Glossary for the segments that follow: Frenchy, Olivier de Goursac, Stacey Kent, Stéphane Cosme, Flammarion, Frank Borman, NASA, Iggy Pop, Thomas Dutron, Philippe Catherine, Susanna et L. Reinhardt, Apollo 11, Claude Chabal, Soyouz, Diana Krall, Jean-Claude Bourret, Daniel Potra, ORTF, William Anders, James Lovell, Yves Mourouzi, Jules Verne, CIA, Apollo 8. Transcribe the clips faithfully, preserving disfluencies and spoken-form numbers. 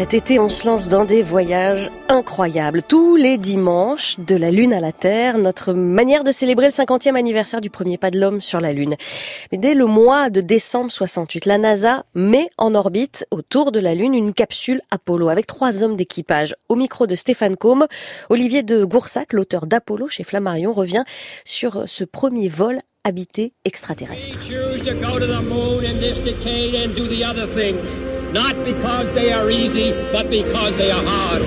Cet été, on se lance dans des voyages incroyables. Tous les dimanches, de la Lune à la Terre, notre manière de célébrer le cinquantième anniversaire du premier pas de l'homme sur la Lune. Mais dès le mois de décembre soixante-huit, la NASA met en orbite autour de la Lune une capsule Apollo avec trois hommes d'équipage. Au micro de Stéphane Cosme, Olivier de Goursac, l'auteur d'Apollo chez Flammarion, revient sur ce premier vol habité extraterrestre. Not because they are easy, but because they are hard.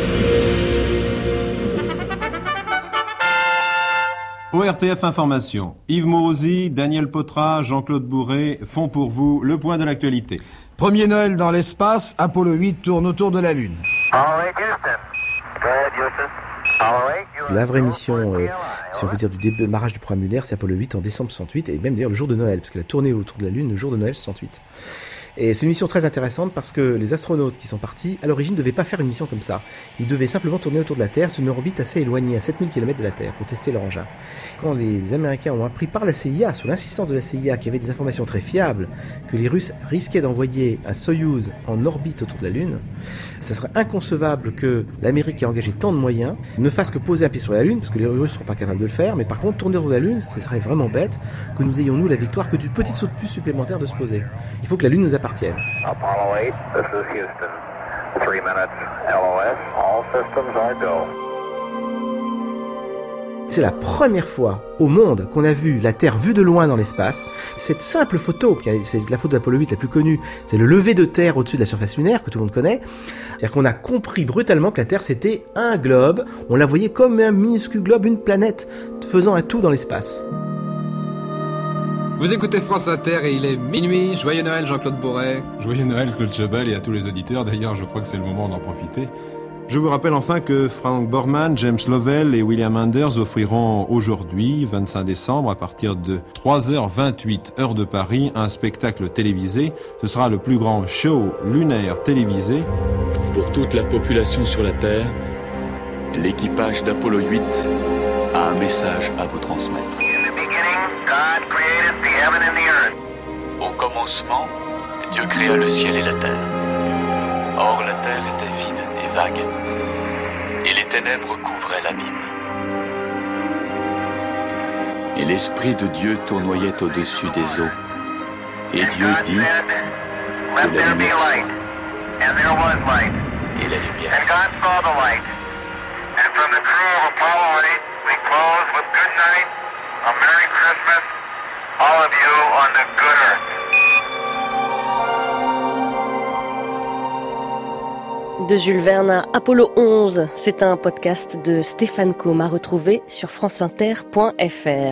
O R T F Information, Yves Mourouzi, Daniel Potra, Jean-Claude Bourret font pour vous le point de l'actualité. Premier Noël dans l'espace, Apollo huit tourne autour de la Lune. La vraie mission, euh, si on peut dire, du démarrage du programme lunaire, c'est Apollo huit en décembre soixante-huit, et même d'ailleurs le jour de Noël, parce qu'elle a tourné autour de la Lune le jour de Noël soixante-huit. Et c'est une mission très intéressante parce que les astronautes qui sont partis, à l'origine, ne devaient pas faire une mission comme ça. Ils devaient simplement tourner autour de la Terre, sur une orbite assez éloignée, à sept mille kilomètres de la Terre, pour tester leur engin. Quand les Américains ont appris par la C I A, sur l'insistance de la C I A, qui avait des informations très fiables, que les Russes risquaient d'envoyer un Soyouz en orbite autour de la Lune, ça serait inconcevable que l'Amérique, qui a engagé tant de moyens, ne fasse que poser un pied sur la Lune, parce que les Russes ne seront pas capables de le faire, mais par contre, tourner autour de la Lune, ce serait vraiment bête que nous ayons, nous, la victoire, que d'une petite saut de puce supplémentaire de se poser. Il faut que la Lune nous appartienne. Apollo huit, this is Houston. Three minutes, L O S, all systems are go. C'est la première fois au monde qu'on a vu la Terre vue de loin dans l'espace. Cette simple photo, c'est la photo d'Apollo huit la plus connue, c'est le lever de Terre au-dessus de la surface lunaire que tout le monde connaît. C'est-à-dire qu'on a compris brutalement que la Terre c'était un globe, on la voyait comme un minuscule globe, une planète, faisant un tout dans l'espace. Vous écoutez France Inter et il est minuit. Joyeux Noël, Jean-Claude Bourret. Joyeux Noël, Claude Chabal, et à tous les auditeurs. D'ailleurs, je crois que c'est le moment d'en profiter. Je vous rappelle enfin que Frank Borman, James Lovell et William Anders offriront aujourd'hui, vingt-cinq décembre, à partir de trois heures vingt-huit, heure de Paris, un spectacle télévisé. Ce sera le plus grand show lunaire télévisé. Pour toute la population sur la Terre, l'équipage d'Apollo huit a un message à vous transmettre. Au commencement, Dieu créa le ciel et la terre. Or, la terre était vide et vague, et les ténèbres couvraient l'abîme. Et l'Esprit de Dieu tournoyait au-dessus des eaux. Et Dieu dit que la lumière soit. Et la lumière. And from the crew of Apollo eight, we close with good night, a Merry Christmas, all of you on the good earth. De Jules Verne à Apollo onze, c'est un podcast de Stéphane Cosme à retrouver sur franceinter point f r.